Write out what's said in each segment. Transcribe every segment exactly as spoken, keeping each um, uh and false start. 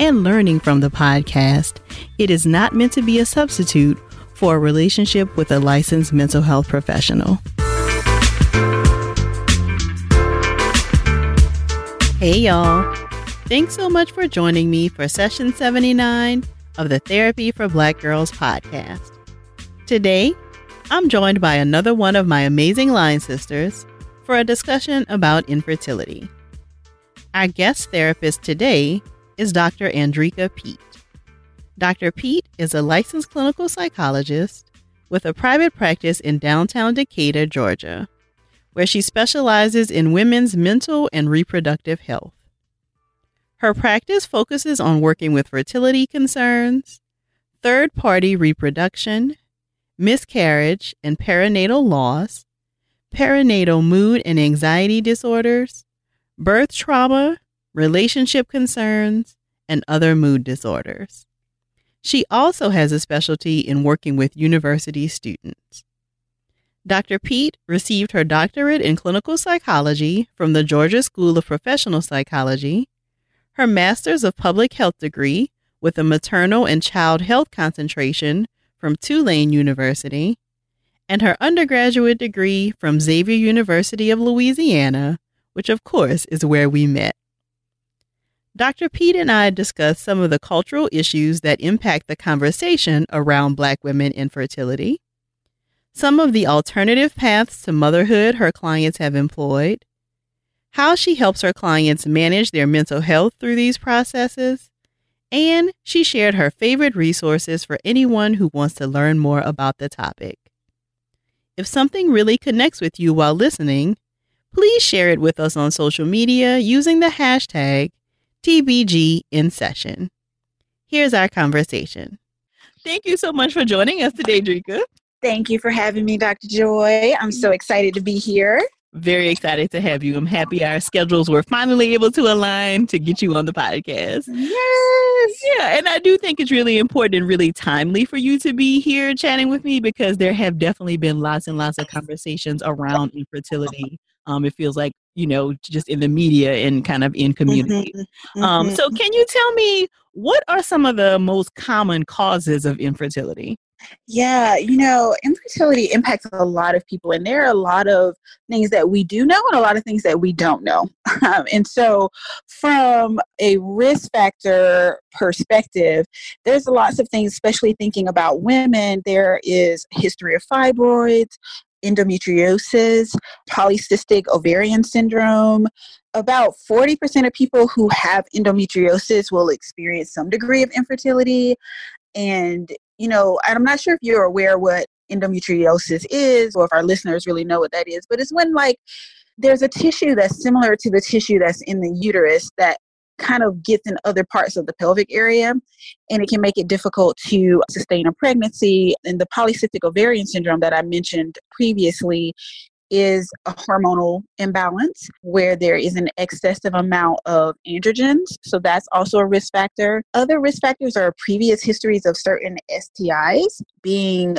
and learning from the podcast, it is not meant to be a substitute for a relationship with a licensed mental health professional. Hey, y'all. Thanks so much for joining me for session seventy-nine of the Therapy for Black Girls podcast. Today, I'm joined by another one of my amazing line sisters for a discussion about infertility. Our guest therapist today is Doctor Andrika Pete. Doctor Pete is a licensed clinical psychologist with a private practice in downtown Decatur, Georgia, where she specializes in women's mental and reproductive health. Her practice focuses on working with fertility concerns, third-party reproduction, miscarriage and perinatal loss, perinatal mood and anxiety disorders, birth trauma, relationship concerns, and other mood disorders. She also has a specialty in working with university students. Doctor Pete received her doctorate in clinical psychology from the Georgia School of Professional Psychology, her master's of public health degree with a maternal and child health concentration from Tulane University, and her undergraduate degree from Xavier University of Louisiana, which of course is where we met. Doctor Pete and I discussed some of the cultural issues that impact the conversation around Black women and fertility, some of the alternative paths to motherhood her clients have employed, how she helps her clients manage their mental health through these processes, and she shared her favorite resources for anyone who wants to learn more about the topic. If something really connects with you while listening, please share it with us on social media using the hashtag T B G in session. Here's our conversation. Thank you so much for joining us today, Andrika. Thank you for having me, Doctor Joy. I'm so excited to be here. Very excited to have you. I'm happy our schedules were finally able to align to get you on the podcast. Yes. Yeah, and I do think it's really important and really timely for you to be here chatting with me because there have definitely been lots and lots of conversations around infertility. Um, it feels like, you know, just in the media and kind of in community. Mm-hmm, mm-hmm. Um, so can you tell me, what are some of the most common causes of infertility? Yeah, you know, infertility impacts a lot of people, and there are a lot of things that we do know and a lot of things that we don't know. Um, and so from a risk factor perspective, there's lots of things, especially thinking about women. There is history of fibroids, endometriosis, polycystic ovarian syndrome. About forty percent of people who have endometriosis will experience some degree of infertility. And, you know, I'm not sure if you're aware what endometriosis is or if our listeners really know what that is, but it's when, like, there's a tissue that's similar to the tissue that's in the uterus that kind of gets in other parts of the pelvic area, and it can make it difficult to sustain a pregnancy. And the polycystic ovarian syndrome that I mentioned previously is a hormonal imbalance where there is an excessive amount of androgens. So that's also a risk factor. Other risk factors are previous histories of certain S T Is, being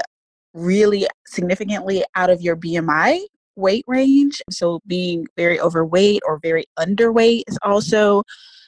really significantly out of your B M I weight range. So being very overweight or very underweight is also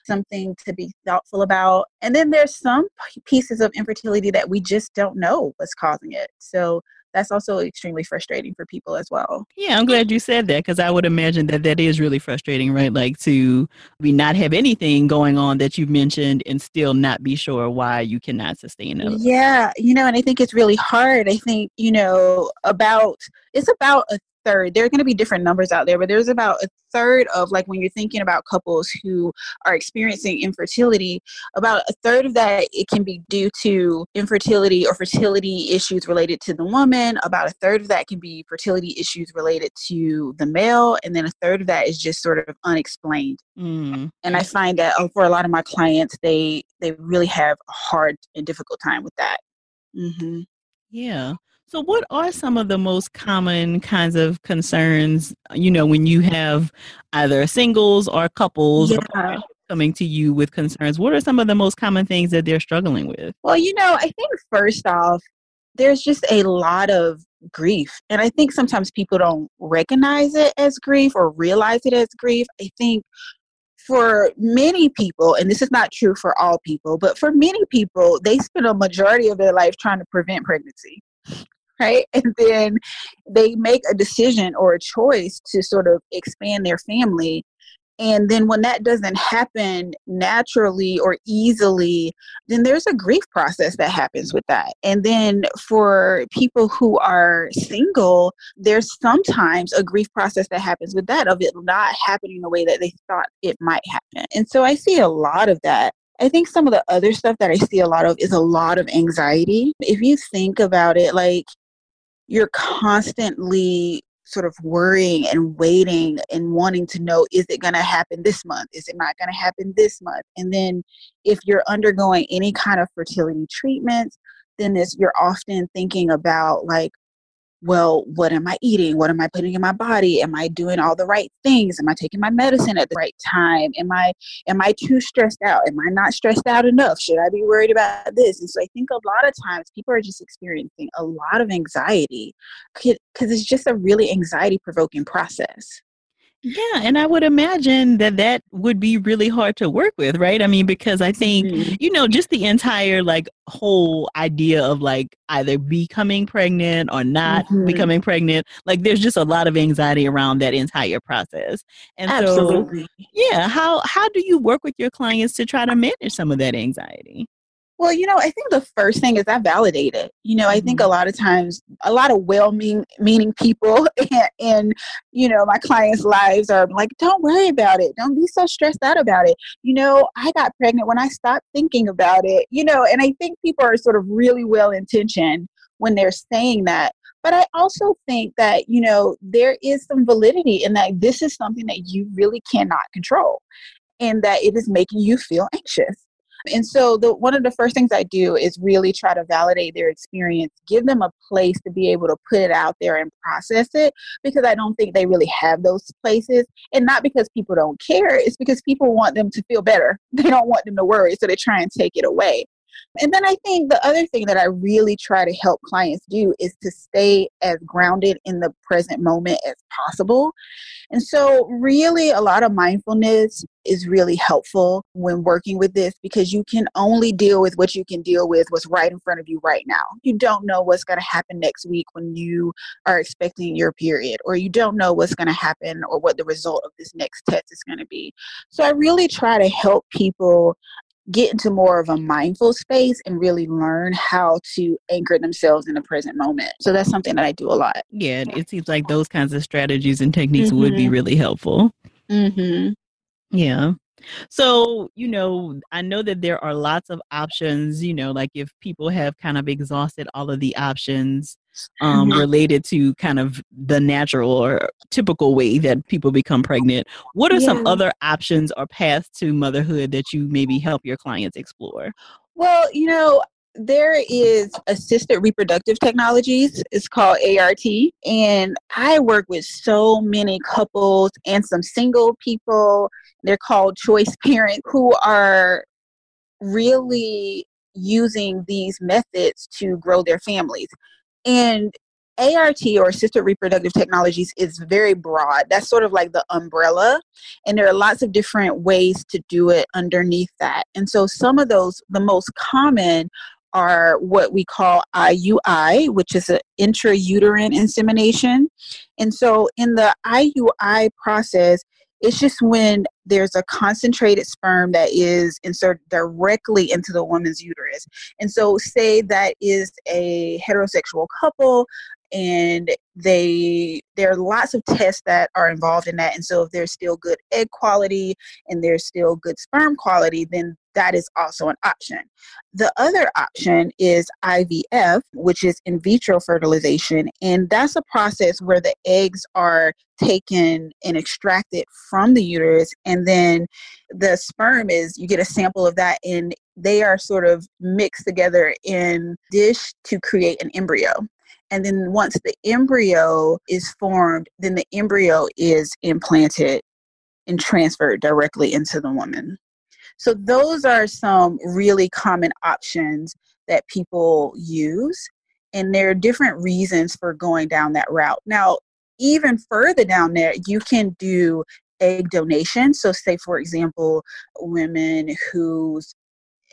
something to be thoughtful about. And then there's some pieces of infertility that we just don't know what's causing it. So that's also extremely frustrating for people as well. Yeah, I'm glad you said that, because I would imagine that that is really frustrating, right? Like, to be not have anything going on that you've mentioned and still not be sure why you cannot sustain it. Yeah, you know, and I think it's really hard. I think, you know, about, it's about a third, there are going to be different numbers out there, but there's about a third of, like, when you're thinking about couples who are experiencing infertility, about a third of that, it can be due to infertility or fertility issues related to the woman. About a third of that can be fertility issues related to the male. And then a third of that is just sort of unexplained. Mm. And I find that for a lot of my clients, they, they really have a hard and difficult time with that. Mm-hmm. Yeah. So what are some of the most common kinds of concerns, you know, when you have either singles or couples yeah. or coming to you with concerns? What are some of the most common things that they're struggling with? Well, you know, I think first off, there's just a lot of grief. And I think sometimes people don't recognize it as grief or realize it as grief. I think for many people, and this is not true for all people, but for many people, they spend a majority of their life trying to prevent pregnancy. Right. And then they make a decision or a choice to sort of expand their family. And then when that doesn't happen naturally or easily, then there's a grief process that happens with that. And then for people who are single, there's sometimes a grief process that happens with that, of it not happening the way that they thought it might happen. And so I see a lot of that. I think some of the other stuff that I see a lot of is a lot of anxiety. If you think about it, like, you're constantly sort of worrying and waiting and wanting to know, is it going to happen this month? Is it not going to happen this month? And then if you're undergoing any kind of fertility treatments, then this, you're often thinking about, like, well, what am I eating? What am I putting in my body? Am I doing all the right things? Am I taking my medicine at the right time? Am I am I too stressed out? Am I not stressed out enough? Should I be worried about this? And so I think a lot of times people are just experiencing a lot of anxiety because it's just a really anxiety-provoking process. Yeah. And I would imagine that that would be really hard to work with, right? I mean, because I think, mm-hmm. you know, just the entire, like, whole idea of, like, either becoming pregnant or not mm-hmm. becoming pregnant, like, there's just a lot of anxiety around that entire process. And Absolutely. So, yeah, how, how do you work with your clients to try to manage some of that anxiety? Well, you know, I think the first thing is I validate it. You know, I think a lot of times, a lot of well-meaning people in, in, you know, my clients' lives are like, don't worry about it. Don't be so stressed out about it. You know, I got pregnant when I stopped thinking about it, you know, and I think people are sort of really well-intentioned when they're saying that. But I also think that, you know, there is some validity in that this is something that you really cannot control and that it is making you feel anxious. And so the, one of the first things I do is really try to validate their experience, give them a place to be able to put it out there and process it, because I don't think they really have those places. And not because people don't care, it's because people want them to feel better. They don't want them to worry, so they try and take it away. And then I think the other thing that I really try to help clients do is to stay as grounded in the present moment as possible. And so really a lot of mindfulness is really helpful when working with this, because you can only deal with what you can deal with, what's right in front of you right now. You don't know what's going to happen next week when you are expecting your period, or you don't know what's going to happen or what the result of this next test is going to be. So I really try to help people get into more of a mindful space and really learn how to anchor themselves in the present moment. So that's something that I do a lot. Yeah, it seems like those kinds of strategies and techniques mm-hmm. would be really helpful. Mm-hmm. Yeah. So, you know, I know that there are lots of options, you know, like if people have kind of exhausted all of the options um, mm-hmm. related to kind of the natural or typical way that people become pregnant, what are yeah. some other options or paths to motherhood that you maybe help your clients explore? Well, you know, there is assisted reproductive technologies. It's called A R T. And I work with so many couples and some single people. They're called choice parents who are really using these methods to grow their families. And A R T, or assisted reproductive technologies, is very broad. That's sort of like the umbrella. And there are lots of different ways to do it underneath that. And so some of those, the most common, are what we call I U I, which is an intrauterine insemination. And so in the I U I process, it's just when there's a concentrated sperm that is inserted directly into the woman's uterus. And so say that is a heterosexual couple, And they there are lots of tests that are involved in that. And so if there's still good egg quality and there's still good sperm quality, then that is also an option. The other option is I V F, which is in vitro fertilization. And that's a process where the eggs are taken and extracted from the uterus. And then the sperm is, you get a sample of that, and they are sort of mixed together in a dish to create an embryo. And then once the embryo is formed, then the embryo is implanted and transferred directly into the woman. So those are some really common options that people use. And there are different reasons for going down that route. Now, even further down there, you can do egg donation. So say, for example, women whose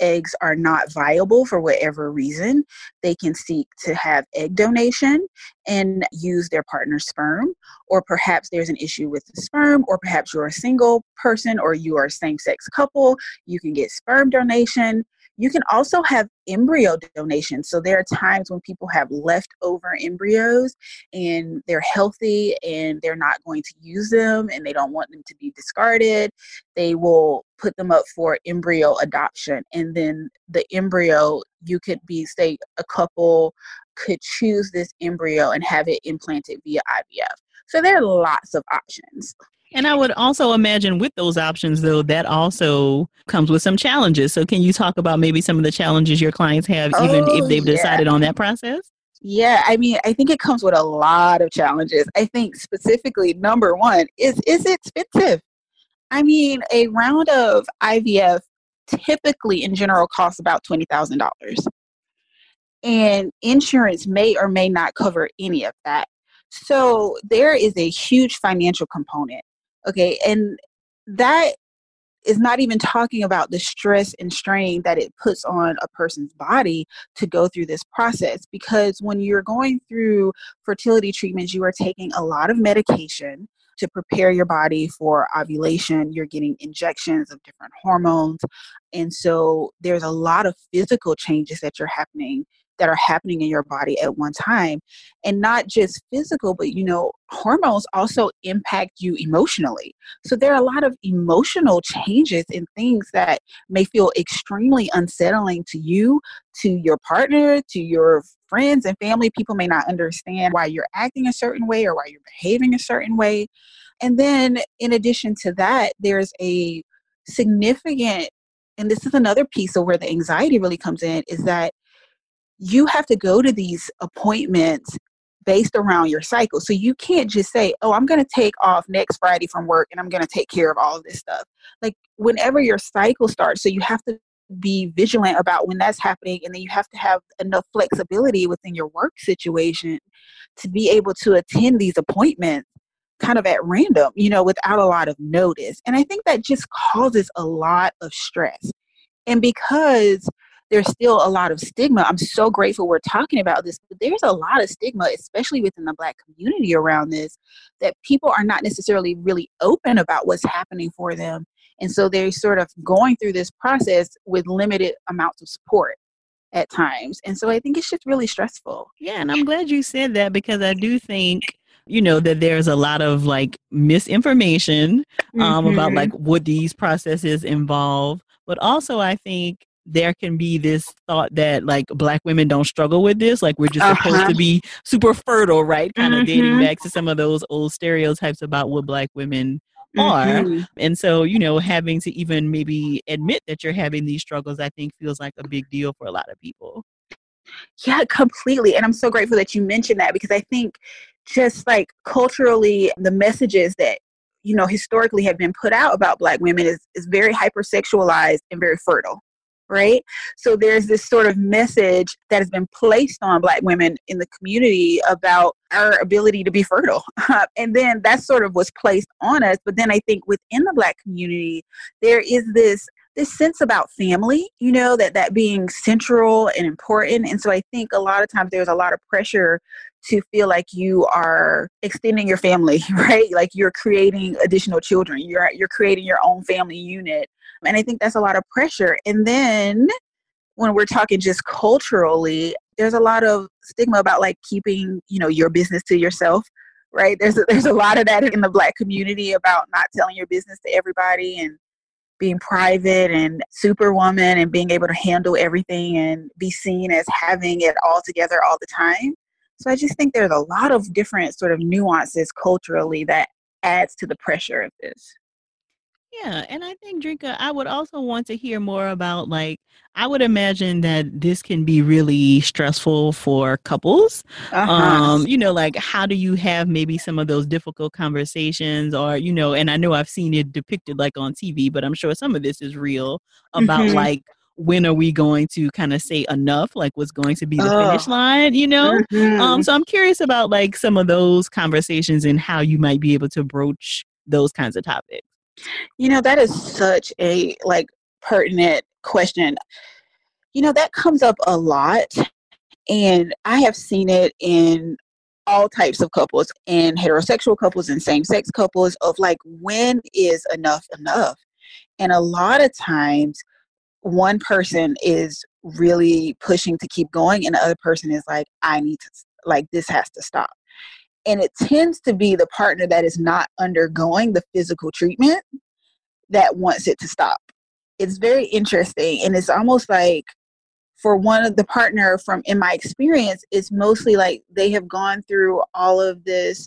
eggs are not viable for whatever reason, they can seek to have egg donation and use their partner's sperm. Or perhaps there's an issue with the sperm, or perhaps you're a single person or you are a same-sex couple, you can get sperm donation. You can also have embryo donation. So there are times when people have leftover embryos and they're healthy and they're not going to use them and they don't want them to be discarded. They will put them up for embryo adoption. And then the embryo, you could be, say, a couple could choose this embryo and have it implanted via I V F. So there are lots of options. And I would also imagine with those options, though, that also comes with some challenges. So can you talk about maybe some of the challenges your clients have, oh, even if they've yeah. decided on that process? Yeah, I mean, I think it comes with a lot of challenges. I think specifically, number one, is it's expensive. I mean, a round of I V F typically in general costs about twenty thousand dollars. And insurance may or may not cover any of that. So there is a huge financial component. Okay, and that is not even talking about the stress and strain that it puts on a person's body to go through this process. Because when you're going through fertility treatments, you are taking a lot of medication to prepare your body for ovulation. You're getting injections of different hormones. And so there's a lot of physical changes that you're happening that are happening in your body at one time. And not just physical, but, you know, hormones also impact you emotionally. So there are a lot of emotional changes and things that may feel extremely unsettling to you, to your partner, to your friends and family. People may not understand why you're acting a certain way or why you're behaving a certain way. And then in addition to that, there's a significant, and this is another piece of where the anxiety really comes in, is that you have to go to these appointments based around your cycle. So you can't just say, oh, I'm going to take off next Friday from work and I'm going to take care of all of this stuff. Like whenever your cycle starts, so you have to be vigilant about when that's happening. And then you have to have enough flexibility within your work situation to be able to attend these appointments kind of at random, you know, without a lot of notice. And I think that just causes a lot of stress. And because there's still a lot of stigma. I'm so grateful we're talking about this, but there's a lot of stigma, especially within the Black community around this, that people are not necessarily really open about what's happening for them. And so they're sort of going through this process with limited amounts of support at times. And so I think it's just really stressful. Yeah, and I'm glad you said that because I do think, you know, that there's a lot of like misinformation um, mm-hmm. about like what these processes involve. But also I think there can be this thought that like Black women don't struggle with this. Like we're just uh-huh. supposed to be super fertile, right? Kind of mm-hmm. dating back to some of those old stereotypes about what Black women are. Mm-hmm. And so, you know, having to even maybe admit that you're having these struggles, I think feels like a big deal for a lot of people. Yeah, completely. And I'm so grateful that you mentioned that because I think just like culturally, the messages that, you know, historically have been put out about Black women is, is very hypersexualized and very fertile. Right? So there's this sort of message that has been placed on Black women in the community about our ability to be fertile. And then that's sort of what's placed on us. But then I think within the Black community, there is this this sense about family, you know, that that being central and important. And so I think a lot of times there's a lot of pressure to feel like you are extending your family, right? Like you're creating additional children, you're you're creating your own family unit. And I think that's a lot of pressure. And then when we're talking just culturally, there's a lot of stigma about like keeping, you know, your business to yourself, right? There's a, there's a lot of that in the Black community about not telling your business to everybody and being private and superwoman and being able to handle everything and be seen as having it all together all the time. So I just think there's a lot of different sort of nuances culturally that adds to the pressure of this. Yeah. And I think, Drinka, I would also want to hear more about, like, I would imagine that this can be really stressful for couples. Uh-huh. Um, you know, like, how do you have maybe some of those difficult conversations or, you know, and I know I've seen it depicted like on T V, but I'm sure some of this is real about mm-hmm. like, when are we going to kind of say enough? Like, what's going to be the oh. finish line, you know? Mm-hmm. Um, so I'm curious about like some of those conversations and how you might be able to broach those kinds of topics. You know, that is such a like pertinent question. You know, that comes up a lot, and I have seen it in all types of couples, in heterosexual couples and same-sex couples, of like, when is enough enough? And a lot of times one person is really pushing to keep going and the other person is like, I need to, like, this has to stop. And it tends to be the partner that is not undergoing the physical treatment that wants it to stop. It's very interesting. And it's almost like, for one of the partner, from in my experience, it's mostly like they have gone through all of this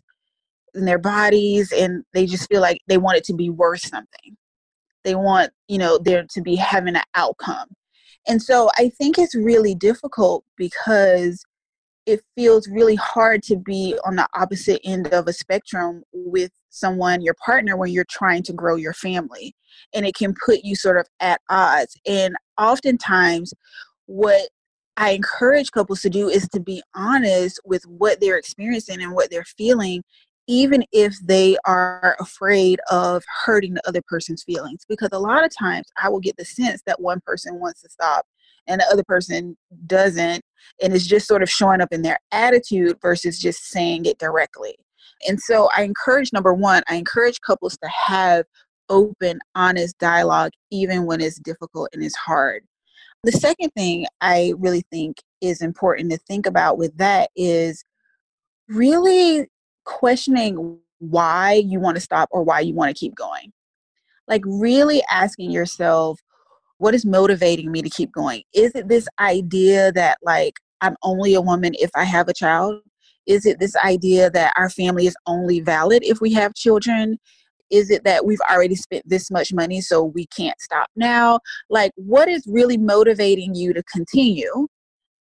in their bodies and they just feel like they want it to be worth something. They want, you know, there to be having an outcome. And so I think it's really difficult because it feels really hard to be on the opposite end of a spectrum with someone, your partner, when you're trying to grow your family. And it can put you sort of at odds. And oftentimes what I encourage couples to do is to be honest with what they're experiencing and what they're feeling, even if they are afraid of hurting the other person's feelings. Because a lot of times I will get the sense that one person wants to stop and the other person doesn't, and it's just sort of showing up in their attitude versus just saying it directly. And so I encourage, number one, I encourage couples to have open, honest dialogue, even when it's difficult and it's hard. The second thing I really think is important to think about with that is really questioning why you want to stop or why you want to keep going. Like, really asking yourself, what is motivating me to keep going? Is it this idea that, like, I'm only a woman if I have a child? Is it this idea that our family is only valid if we have children? Is it that we've already spent this much money so we can't stop now? Like, what is really motivating you to continue?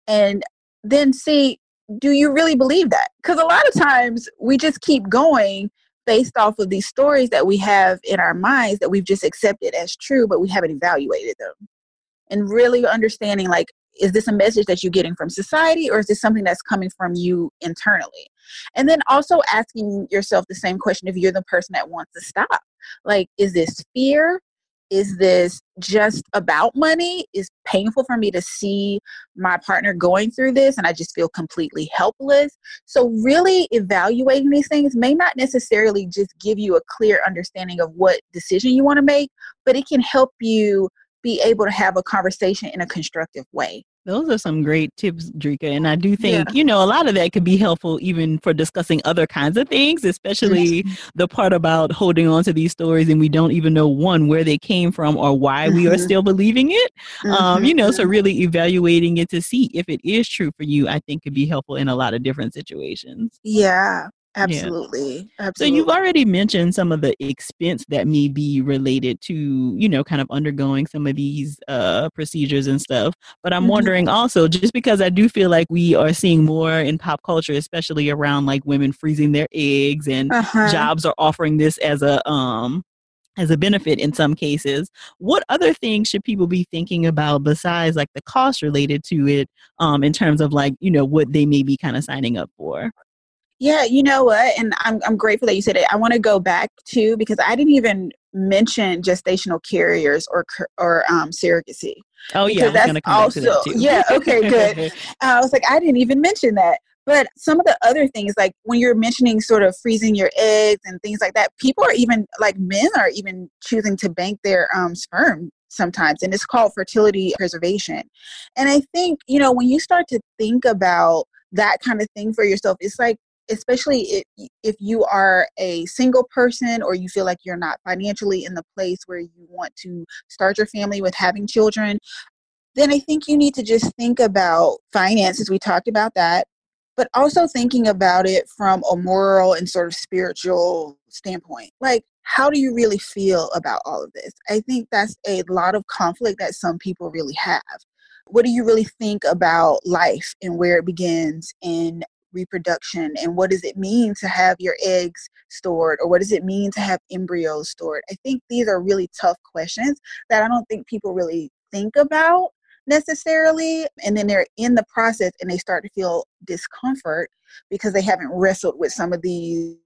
And then see, do you really believe that? Because a lot of times we just keep going based off of these stories that we have in our minds that we've just accepted as true, but we haven't evaluated them. And really understanding, like, is this a message that you're getting from society, or is this something that's coming from you internally? And then also asking yourself the same question if you're the person that wants to stop. Like, is this fear? Is this just about money? It's painful for me to see my partner going through this and I just feel completely helpless. So really evaluating these things may not necessarily just give you a clear understanding of what decision you want to make, but it can help you be able to have a conversation in a constructive way. Those are some great tips, Drika. And I do think, yeah. you know, a lot of that could be helpful even for discussing other kinds of things, especially mm-hmm. the part about holding on to these stories and we don't even know, one, where they came from or why mm-hmm. we are still believing it. Mm-hmm. Um, you know, so really evaluating it to see if it is true for you, I think could be helpful in a lot of different situations. Yeah. Absolutely. Yeah. Absolutely. So you've already mentioned some of the expense that may be related to, you know, kind of undergoing some of these uh, procedures and stuff. But I'm mm-hmm. wondering also, just because I do feel like we are seeing more in pop culture, especially around like women freezing their eggs and uh-huh. jobs are offering this as a um as a benefit in some cases. What other things should people be thinking about besides like the cost related to it um, in terms of like, you know, what they may be kind of signing up for? Yeah, you know what, and I'm I'm grateful that you said it. I want to go back to, because I didn't even mention gestational carriers or or um, surrogacy. Oh yeah, that's gonna come also back to that too. Yeah, okay, good. I was like, I didn't even mention that. But some of the other things, like when you're mentioning sort of freezing your eggs and things like that, people are even, like, men are even choosing to bank their um, sperm sometimes, and it's called fertility preservation. And I think, you know, when you start to think about that kind of thing for yourself, it's like, especially if, if you are a single person or you feel like you're not financially in the place where you want to start your family with having children, then I think you need to just think about finances. We talked about that, but also thinking about it from a moral and sort of spiritual standpoint. Like, how do you really feel about all of this? I think that's a lot of conflict that some people really have. What do you really think about life and where it begins in reproduction, and what does it mean to have your eggs stored, or what does it mean to have embryos stored? I think these are really tough questions that I don't think people really think about necessarily, and then they're in the process and they start to feel discomfort because they haven't wrestled with some of these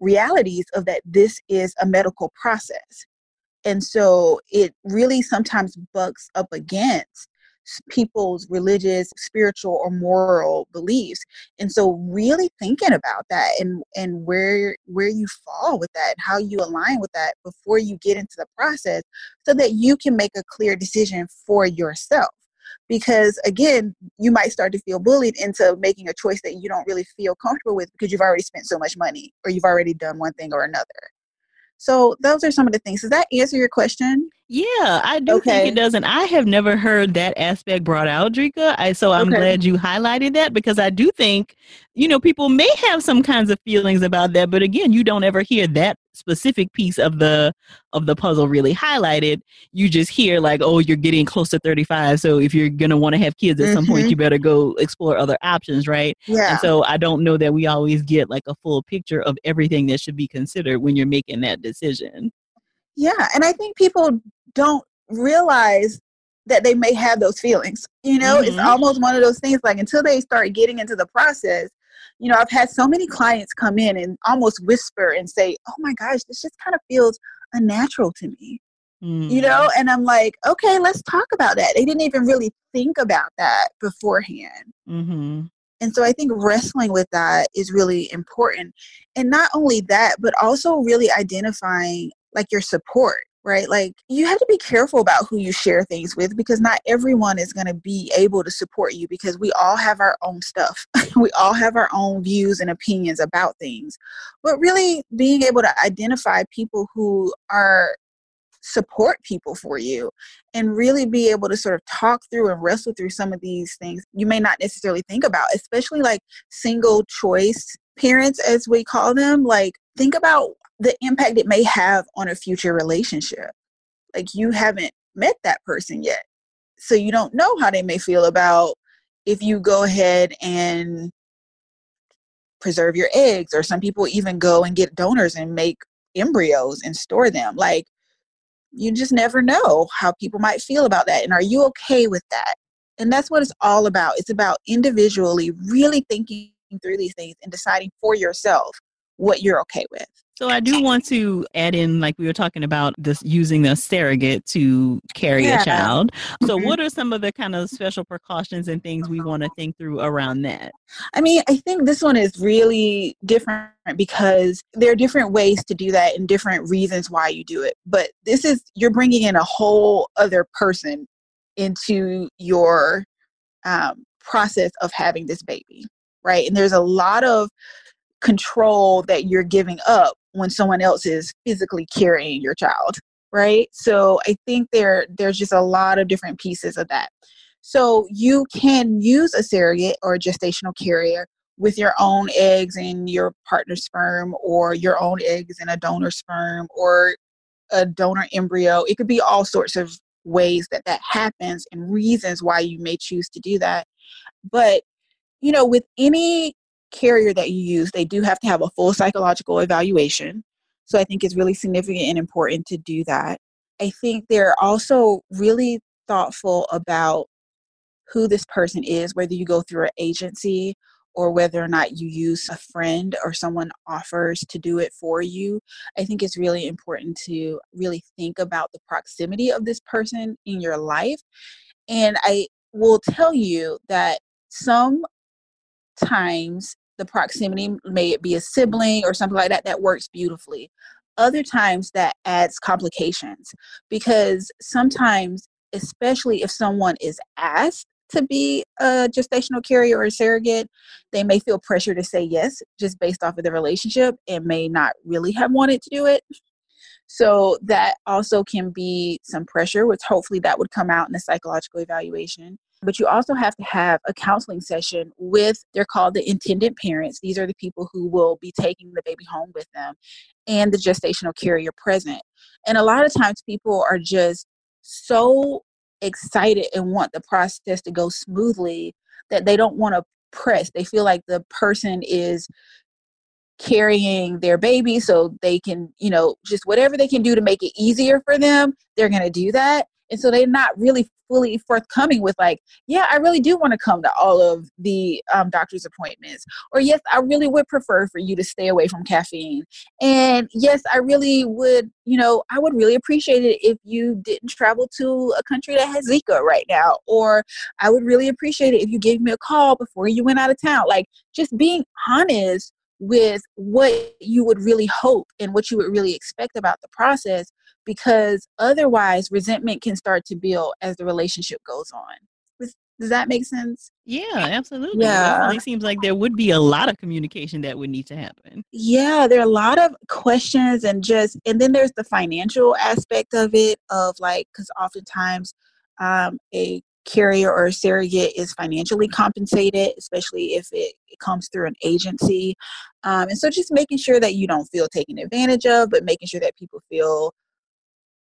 realities of that this is a medical process. And so it really sometimes bucks up against people's religious, spiritual, or moral beliefs. And so really thinking about that and, and where where you fall with that, and how you align with that before you get into the process, so that you can make a clear decision for yourself. Because again, you might start to feel bullied into making a choice that you don't really feel comfortable with because you've already spent so much money or you've already done one thing or another. So those are some of the things. Does that answer your question? Yeah, I do okay. think it does. And I have never heard that aspect brought out, Drika. I, so I'm okay. glad you highlighted that, because I do think, you know, people may have some kinds of feelings about that. But again, you don't ever hear that specific piece of the of the puzzle really highlighted. You just hear like, oh, you're getting close to thirty-five. So if you're going to want to have kids at mm-hmm. some point, you better go explore other options. Right. Yeah. And so I don't know that we always get like a full picture of everything that should be considered when you're making that decision. Yeah. And I think people don't realize that they may have those feelings. You know, mm-hmm. it's almost one of those things, like until they start getting into the process. You know, I've had so many clients come in and almost whisper and say, oh my gosh, this just kind of feels unnatural to me, mm-hmm. you know? And I'm like, okay, let's talk about that. They didn't even really think about that beforehand. Mm-hmm. And so I think wrestling with that is really important. And not only that, but also really identifying like your support, right? Like, you have to be careful about who you share things with, because not everyone is going to be able to support you, because we all have our own stuff. We all have our own views and opinions about things. But really being able to identify people who are support people for you, and really be able to sort of talk through and wrestle through some of these things you may not necessarily think about, especially like single choice parents, as we call them. Like, think about the impact it may have on a future relationship. Like, you haven't met that person yet, so you don't know how they may feel about if you go ahead and preserve your eggs, or some people even go and get donors and make embryos and store them. Like, you just never know how people might feel about that. And are you okay with that? And that's what it's all about. It's about individually really thinking through these things and deciding for yourself what you're okay with. So I do want to add in, like we were talking about, this using a surrogate to carry yeah. a child. So mm-hmm. what are some of the kind of special precautions and things we want to think through around that? I mean, I think this one is really different, because there are different ways to do that and different reasons why you do it. But this is, you're bringing in a whole other person into your um, process of having this baby, right? And there's a lot of control that you're giving up when someone else is physically carrying your child, right? So I think there there's just a lot of different pieces of that. So you can use a surrogate or a gestational carrier with your own eggs and your partner's sperm, or your own eggs and a donor sperm, or a donor embryo. It could be all sorts of ways that that happens and reasons why you may choose to do that. But, you know, with any carrier that you use, they do have to have a full psychological evaluation. So I think it's really significant and important to do that. I think they're also really thoughtful about who this person is, whether you go through an agency or whether or not you use a friend or someone offers to do it for you. I think it's really important to really think about the proximity of this person in your life. And I will tell you that some times the proximity, may it be a sibling or something like that, that works beautifully. Other times that adds complications, because sometimes, especially if someone is asked to be a gestational carrier or a surrogate, they may feel pressure to say yes, just based off of the relationship, and may not really have wanted to do it. So that also can be some pressure, which hopefully that would come out in the psychological evaluation. But you also have to have a counseling session with, they're called the intended parents. These are the people who will be taking the baby home with them, and the gestational carrier present. And a lot of times people are just so excited and want the process to go smoothly that they don't want to press. They feel like the person is carrying their baby, so they can, you know, just whatever they can do to make it easier for them, they're going to do that. And so they're not really fully forthcoming with like, yeah, I really do want to come to all of the um, doctor's appointments. Or yes, I really would prefer for you to stay away from caffeine. And yes, I really would, you know, I would really appreciate it if you didn't travel to a country that has Zika right now. Or I would really appreciate it if you gave me a call before you went out of town. Like, just being honest with what you would really hope and what you would really expect about the process, because otherwise resentment can start to build as the relationship goes on. Does, does that make sense? Yeah, absolutely. Yeah. It seems like there would be a lot of communication that would need to happen. Yeah, there are a lot of questions, and just, and then there's the financial aspect of it, of like, because oftentimes um, a carrier or a surrogate is financially compensated, especially if it, it comes through an agency. Um, and so just making sure that you don't feel taken advantage of, but making sure that people feel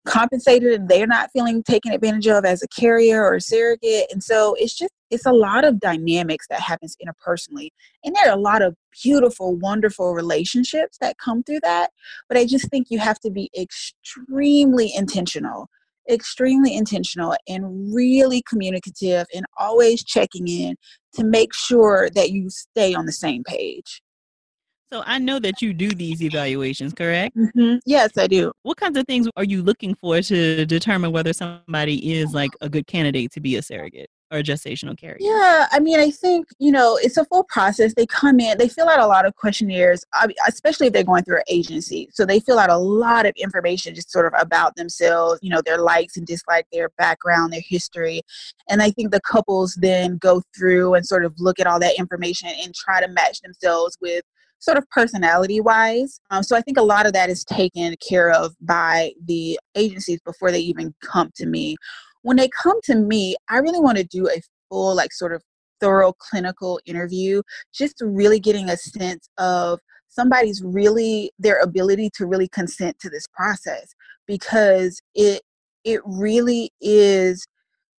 compensated and they're not feeling taken advantage of as a carrier or a surrogate. And so it's just, it's a lot of dynamics that happens interpersonally. And there are a lot of beautiful, wonderful relationships that come through that. But I just think you have to be extremely intentional extremely intentional and really communicative, and always checking in to make sure that you stay on the same page. So I know that you do these evaluations, correct? Mm-hmm. Yes, I do. What kinds of things are you looking for to determine whether somebody is like a good candidate to be a surrogate or a gestational carrier? Yeah, I mean, I think, you know, it's a full process. They come in, they fill out a lot of questionnaires, especially if they're going through an agency. So they fill out a lot of information just sort of about themselves, you know, their likes and dislikes, their background, their history. And I think the couples then go through and sort of look at all that information and try to match themselves with sort of personality wise. Um, so I think a lot of that is taken care of by the agencies before they even come to me. When they come to me, I really want to do a full, like, sort of thorough clinical interview, just really getting a sense of somebody's really, their ability to really consent to this process, because it, it really is,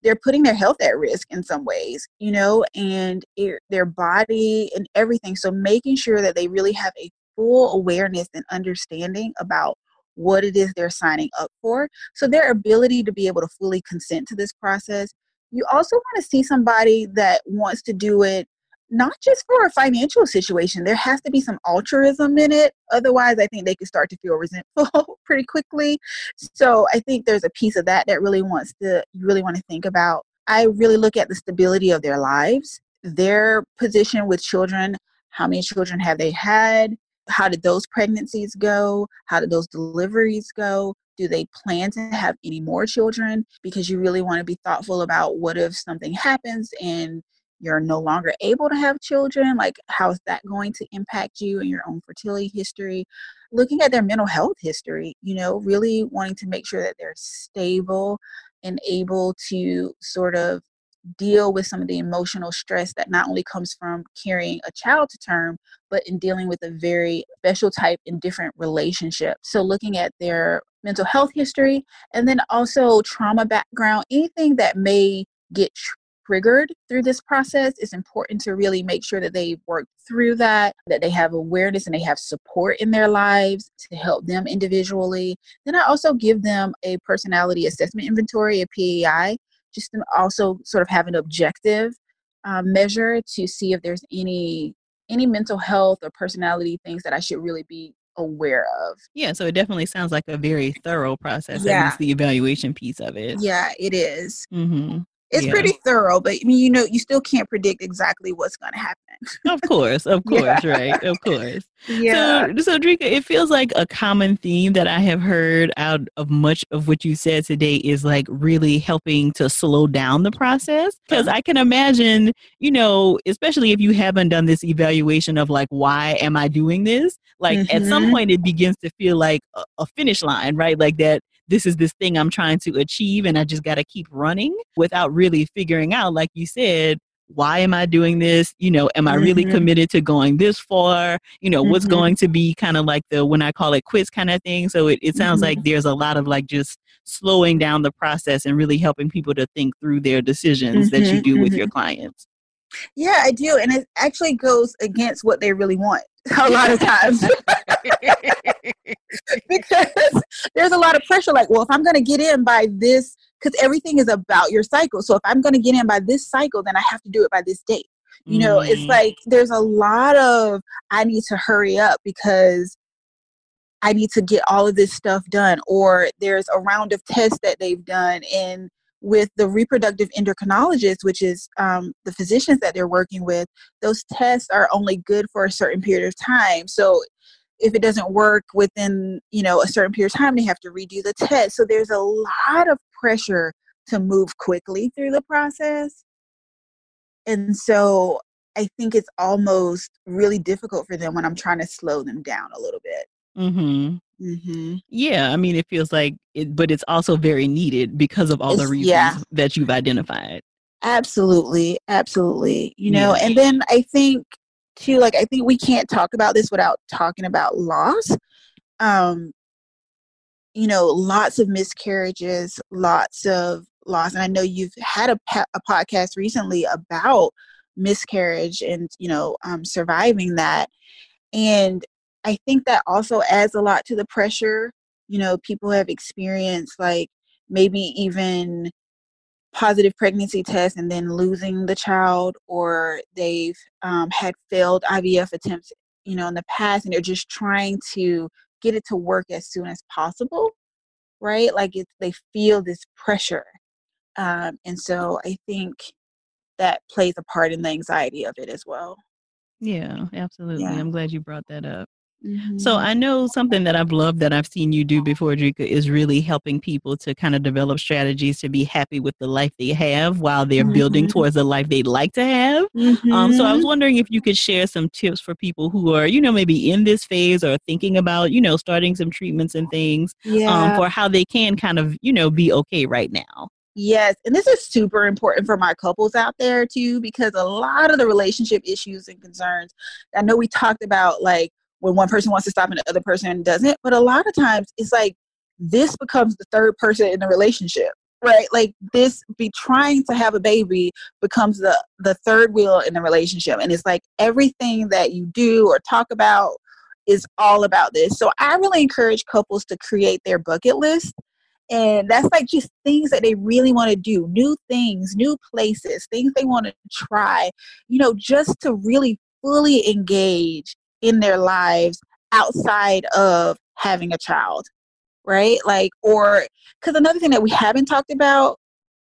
they're putting their health at risk in some ways, you know, and it, their body and everything. So making sure that they really have a full awareness and understanding about what it is they're signing up for. So their ability to be able to fully consent to this process. You also want to see somebody that wants to do it, not just for a financial situation. There has to be some altruism in it. Otherwise, I think they could start to feel resentful pretty quickly. So I think there's a piece of that that really wants to, you really want to think about. I really look at the stability of their lives, their position with children, how many children have they had? How did those pregnancies go? How did those deliveries go? Do they plan to have any more children? Because you really want to be thoughtful about what if something happens and you're no longer able to have children? Like, how is that going to impact you and your own fertility history? Looking at their mental health history, you know, really wanting to make sure that they're stable and able to sort of deal with some of the emotional stress that not only comes from carrying a child to term, but in dealing with a very special type and different relationship. So looking at their mental health history, and then also trauma background, anything that may get triggered through this process, it's important to really make sure that they work through that, that they have awareness and they have support in their lives to help them individually. Then I also give them a personality assessment inventory, a P A I, just also sort of have an objective uh, measure to see if there's any any mental health or personality things that I should really be aware of. Yeah, so it definitely sounds like a very thorough process. Yeah. At least the evaluation piece of it. Yeah, it is. Mm-hmm. It's yeah. pretty thorough, but I mean, you know, you still can't predict exactly what's going to happen. Of course, of course, yeah. right? Of course. Yeah. So, so Andrika, it feels like a common theme that I have heard out of much of what you said today is like really helping to slow down the process. Because I can imagine, you know, especially if you haven't done this evaluation of like, why am I doing this? Like mm-hmm. at some point it begins to feel like a, a finish line, right? Like that this is this thing I'm trying to achieve and I just got to keep running without really figuring out, like you said, why am I doing this? You know, am I really mm-hmm. committed to going this far? You know, what's mm-hmm. going to be kind of like the, when I call it quits kind of thing. So it, it sounds mm-hmm. like there's a lot of like just slowing down the process and really helping people to think through their decisions mm-hmm. that you do mm-hmm. with your clients. Yeah, I do. And it actually goes against what they really want a lot of times. Because there's a lot of pressure like, well, if I'm going to get in by this, because everything is about your cycle. So if I'm going to get in by this cycle, then I have to do it by this date. You know, mm. it's like there's a lot of I need to hurry up because I need to get all of this stuff done. Or there's a round of tests that they've done. And with the reproductive endocrinologist, which is um, the physicians that they're working with, those tests are only good for a certain period of time. So if it doesn't work within, you know, a certain period of time, they have to redo the test. So there's a lot of pressure to move quickly through the process. And so I think it's almost really difficult for them when I'm trying to slow them down a little bit. Mm-hmm. Mm-hmm. Yeah, I mean, it feels like it, but it's also very needed because of all it's, the reasons yeah. that you've identified. Absolutely. Absolutely. You know, yeah. and then I think too, like, I think we can't talk about this without talking about loss. Um, you know, lots of miscarriages, lots of loss. And I know you've had a, a podcast recently about miscarriage and, you know, um, surviving that. And I think that also adds a lot to the pressure. You know, people have experienced like maybe even positive pregnancy tests and then losing the child, or they've um, had failed I V F attempts, you know, in the past, and they're just trying to get it to work as soon as possible, right? Like it's, they feel this pressure. Um, and so I think that plays a part in the anxiety of it as well. Yeah, absolutely. Yeah. I'm glad you brought that up. Mm-hmm. So I know something that I've loved that I've seen you do before, Andrika, is really helping people to kind of develop strategies to be happy with the life they have while they're mm-hmm. building towards the life they'd like to have. Mm-hmm. Um, so I was wondering if you could share some tips for people who are, you know, maybe in this phase or thinking about, you know, starting some treatments and things yeah. um, for how they can kind of, you know, be okay right now. Yes. And this is super important for my couples out there too, because a lot of the relationship issues and concerns, I know we talked about like, when one person wants to stop and the other person doesn't. But a lot of times it's like this becomes the third person in the relationship, right? Like this be trying to have a baby becomes the, the third wheel in the relationship. And it's like everything that you do or talk about is all about this. So I really encourage couples to create their bucket list. And that's like just things that they really want to do, new things, new places, things they want to try, you know, just to really fully engage in their lives outside of having a child, right? Like, or, because another thing that we haven't talked about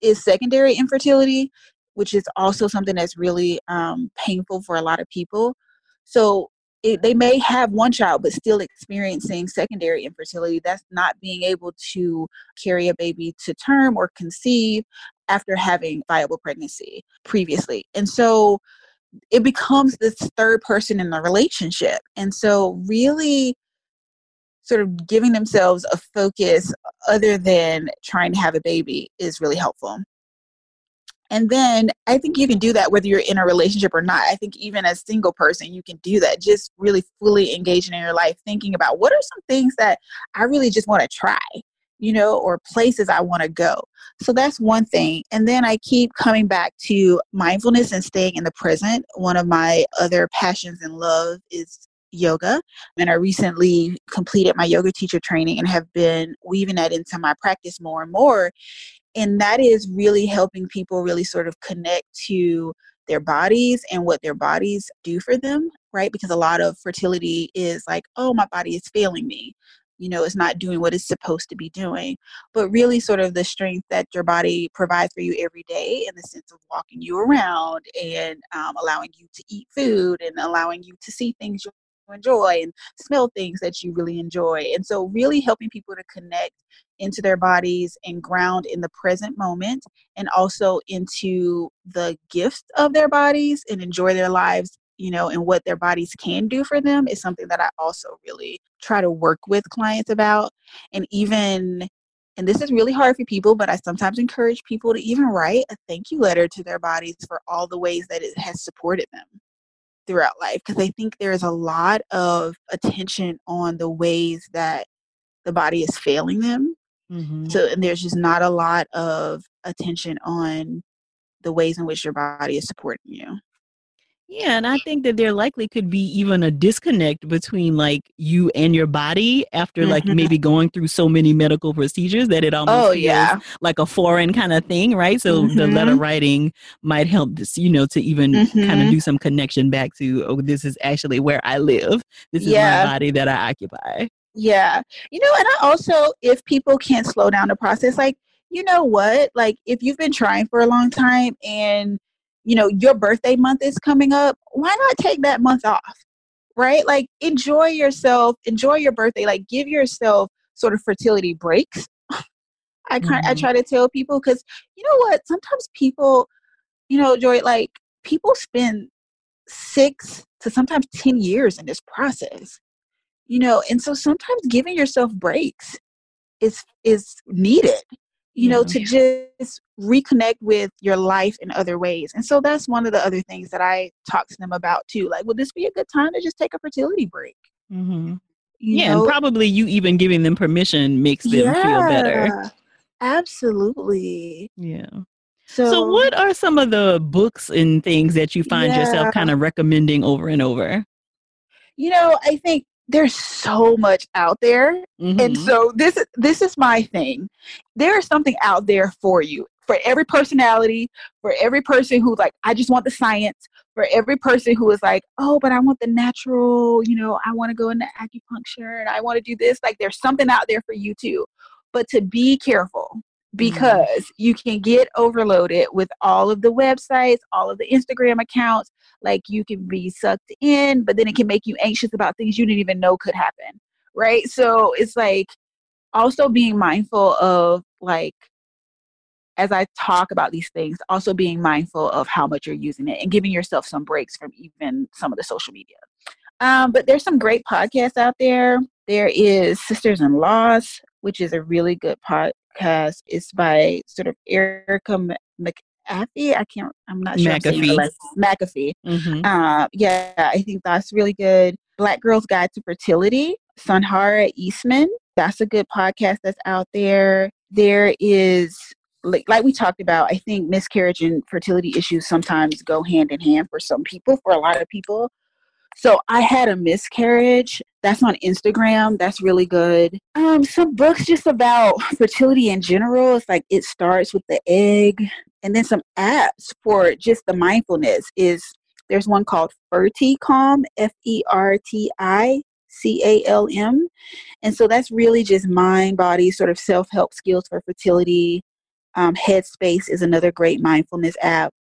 is secondary infertility, which is also something that's really um, painful for a lot of people. So it, they may have one child, but still experiencing secondary infertility. That's not being able to carry a baby to term or conceive after having viable pregnancy previously. And so it becomes this third person in the relationship. And so really sort of giving themselves a focus other than trying to have a baby is really helpful. And then I think you can do that whether you're in a relationship or not. I think even as a single person, you can do that. Just really fully engaging in your life, thinking about what are some things that I really just want to try, you know, or places I want to go. So that's one thing. And then I keep coming back to mindfulness and staying in the present. One of my other passions and love is yoga. And I recently completed my yoga teacher training and have been weaving that into my practice more and more. And that is really helping people really sort of connect to their bodies and what their bodies do for them, right? Because a lot of fertility is like, oh, my body is failing me. you know, it's not doing what it's supposed to be doing, but really sort of the strength that your body provides for you every day in the sense of walking you around and um, allowing you to eat food and allowing you to see things you enjoy and smell things that you really enjoy. And so really helping people to connect into their bodies and ground in the present moment, and also into the gifts of their bodies and enjoy their lives, you know, and what their bodies can do for them is something that I also really try to work with clients about. And even, and this is really hard for people, but I sometimes encourage people to even write a thank you letter to their bodies for all the ways that it has supported them throughout life, because I think there is a lot of attention on the ways that the body is failing them. Mm-hmm. So, and there's just not a lot of attention on the ways in which your body is supporting you. Yeah, and I think that there likely could be even a disconnect between like you and your body after like mm-hmm. maybe going through so many medical procedures that it almost oh, feels yeah. like a foreign kind of thing, right? So mm-hmm. the letter writing might help this, you know, to even mm-hmm. kind of do some connection back to, oh, this is actually where I live. This is yeah. my body that I occupy. Yeah. You know, and I also, if people can't slow down the process, like, you know what, like if you've been trying for a long time and you know, your birthday month is coming up, why not take that month off, right? Like enjoy yourself, enjoy your birthday, like give yourself sort of fertility breaks. I kind mm-hmm. I try to tell people, because you know what, sometimes people, you know, Joy, like people spend six to sometimes ten years in this process, you know, and so sometimes giving yourself breaks is, is needed. You know, yeah. to just reconnect with your life in other ways. And so that's one of the other things that I talk to them about too. Like, would this be a good time to just take a fertility break? Mm-hmm. Yeah, know? And probably you even giving them permission makes them yeah, feel better. Absolutely. Yeah. So, so what are some of the books and things that you find yeah. yourself kind of recommending over and over? You know, I think there's so much out there. Mm-hmm. And so this, this is my thing. There is something out there for you, for every personality, for every person who's like, I just want the science, for every person who is like, oh, but I want the natural, you know, I want to go into acupuncture and I want to do this. Like there's something out there for you too, but to be careful, because mm-hmm. you can get overloaded with all of the websites, all of the Instagram accounts. Like you can be sucked in, but then it can make you anxious about things you didn't even know could happen, right? So it's like also being mindful of, like, as I talk about these things, also being mindful of how much you're using it and giving yourself some breaks from even some of the social media. Um, but there's some great podcasts out there. There is Sisters in Law, which is a really good podcast. It's by sort of Erica McAfee. I can't, I'm not sure. McAfee. I'm McAfee. Mm-hmm. Uh, yeah, I think that's really good. Black Girl's Guide to Fertility, Sunhara Eastman. That's a good podcast that's out there. There is, like, like we talked about, I think miscarriage and fertility issues sometimes go hand in hand for some people, for a lot of people. So I Had a Miscarriage. That's on Instagram. That's really good. Um, some books just about fertility in general. It's like It Starts with the Egg. And then some apps for just the mindfulness is, there's one called FertiCalm, F E R T I C A L M. And so that's really just mind, body, sort of self-help skills for fertility. Um, Headspace is another great mindfulness app.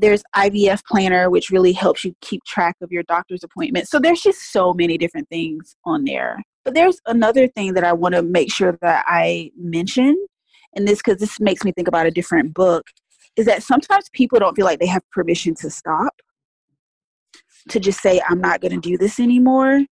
There's I V F Planner, which really helps you keep track of your doctor's appointments. So there's just so many different things on there. But there's another thing that I want to make sure that I mention, and this, because this makes me think about a different book, is that sometimes people don't feel like they have permission to stop, to just say, I'm not going to do this anymore.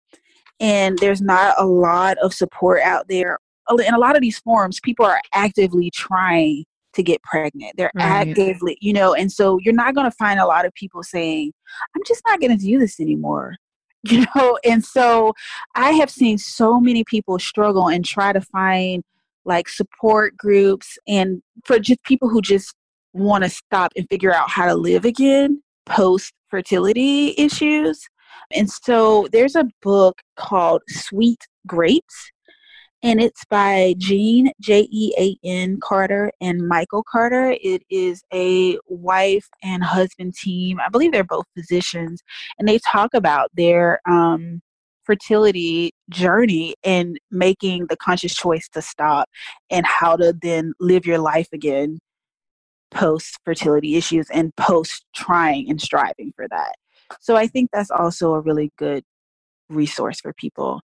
And there's not a lot of support out there. In a lot of these forums, people are actively trying to get pregnant. They're right. actively, you know, and so you're not going to find a lot of people saying, I'm just not going to do this anymore, you know? And so I have seen so many people struggle and try to find like support groups, and for just people who just want to stop and figure out how to live again post fertility issues. And so there's a book called Sweet Grapes, and it's by Jean, J E A N Carter, and Michael Carter. It is a wife and husband team. I believe they're both physicians. And they talk about their um, fertility journey and making the conscious choice to stop and how to then live your life again post fertility issues and post trying and striving for that. So I think that's also a really good resource for people.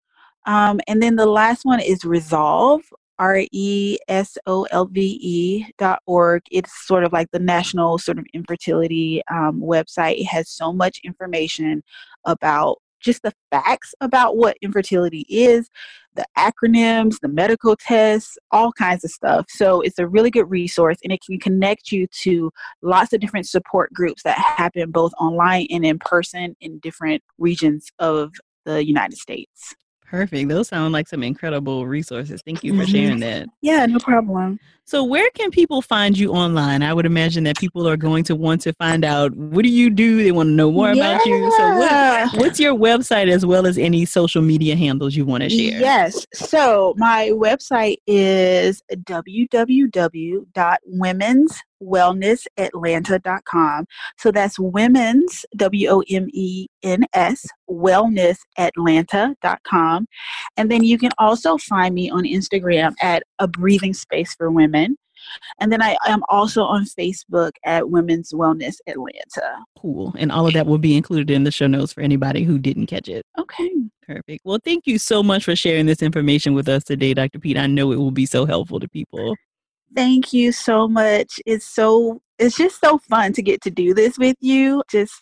Um, and then the last one is Resolve, R E S O L V E dot org. It's sort of like the national sort of infertility um, website. It has so much information about just the facts about what infertility is, the acronyms, the medical tests, all kinds of stuff. So it's a really good resource, and it can connect you to lots of different support groups that happen both online and in person in different regions of the United States. Perfect. Those sound like some incredible resources. Thank you for sharing that. Yeah, no problem. So where can people find you online? I would imagine that people are going to want to find out, what do you do? They want to know more yeah. about you. So what, what's your website, as well as any social media handles you want to share? Yes. So my website is w w w dot womens wellness atlanta dot com. So that's women's, W O M E N S, wellness atlanta dot com. And then you can also find me on Instagram at A Breathing Space for Women. And then I am also on Facebook at Women's Wellness Atlanta. Cool. And all of that will be included in the show notes for anybody who didn't catch it. Okay. Perfect. Well, thank you so much for sharing this information with us today, Doctor Pete. I know it will be so helpful to people. Thank you so much. It's so, it's just so fun to get to do this with you. Just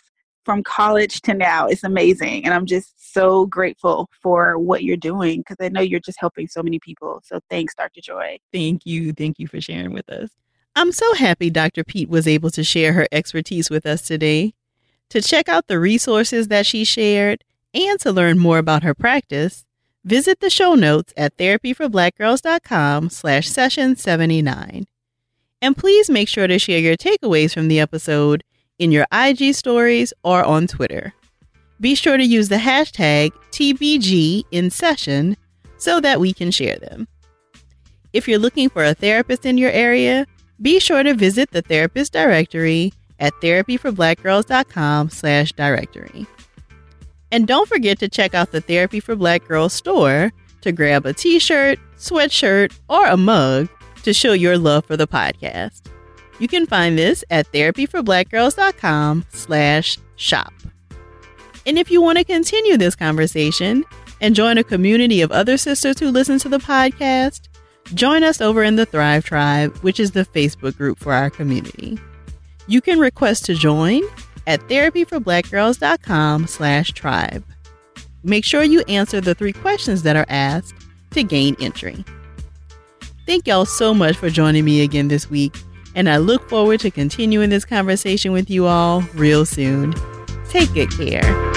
from college to now, it's amazing. And I'm just so grateful for what you're doing, because I know you're just helping so many people. So thanks, Doctor Joy. Thank you. Thank you for sharing with us. I'm so happy Doctor Pete was able to share her expertise with us today. To check out the resources that she shared and to learn more about her practice, visit the show notes at therapyforblackgirls.com slash session 79. And please make sure to share your takeaways from the episode in your I G stories or on Twitter. Be sure to use the hashtag T B G in session so that we can share them. If you're looking for a therapist in your area, be sure to visit the therapist directory at therapyforblackgirls.com slash directory. And don't forget to check out the Therapy for Black Girls store to grab a t-shirt, sweatshirt, or a mug to show your love for the podcast. You can find this at therapyforblackgirls.com slash shop. And if you want to continue this conversation and join a community of other sisters who listen to the podcast, join us over in the Thrive Tribe, which is the Facebook group for our community. You can request to join at therapyforblackgirls.com slash tribe. Make sure you answer the three questions that are asked to gain entry. Thank y'all so much for joining me again this week, and I look forward to continuing this conversation with you all real soon. Take good care.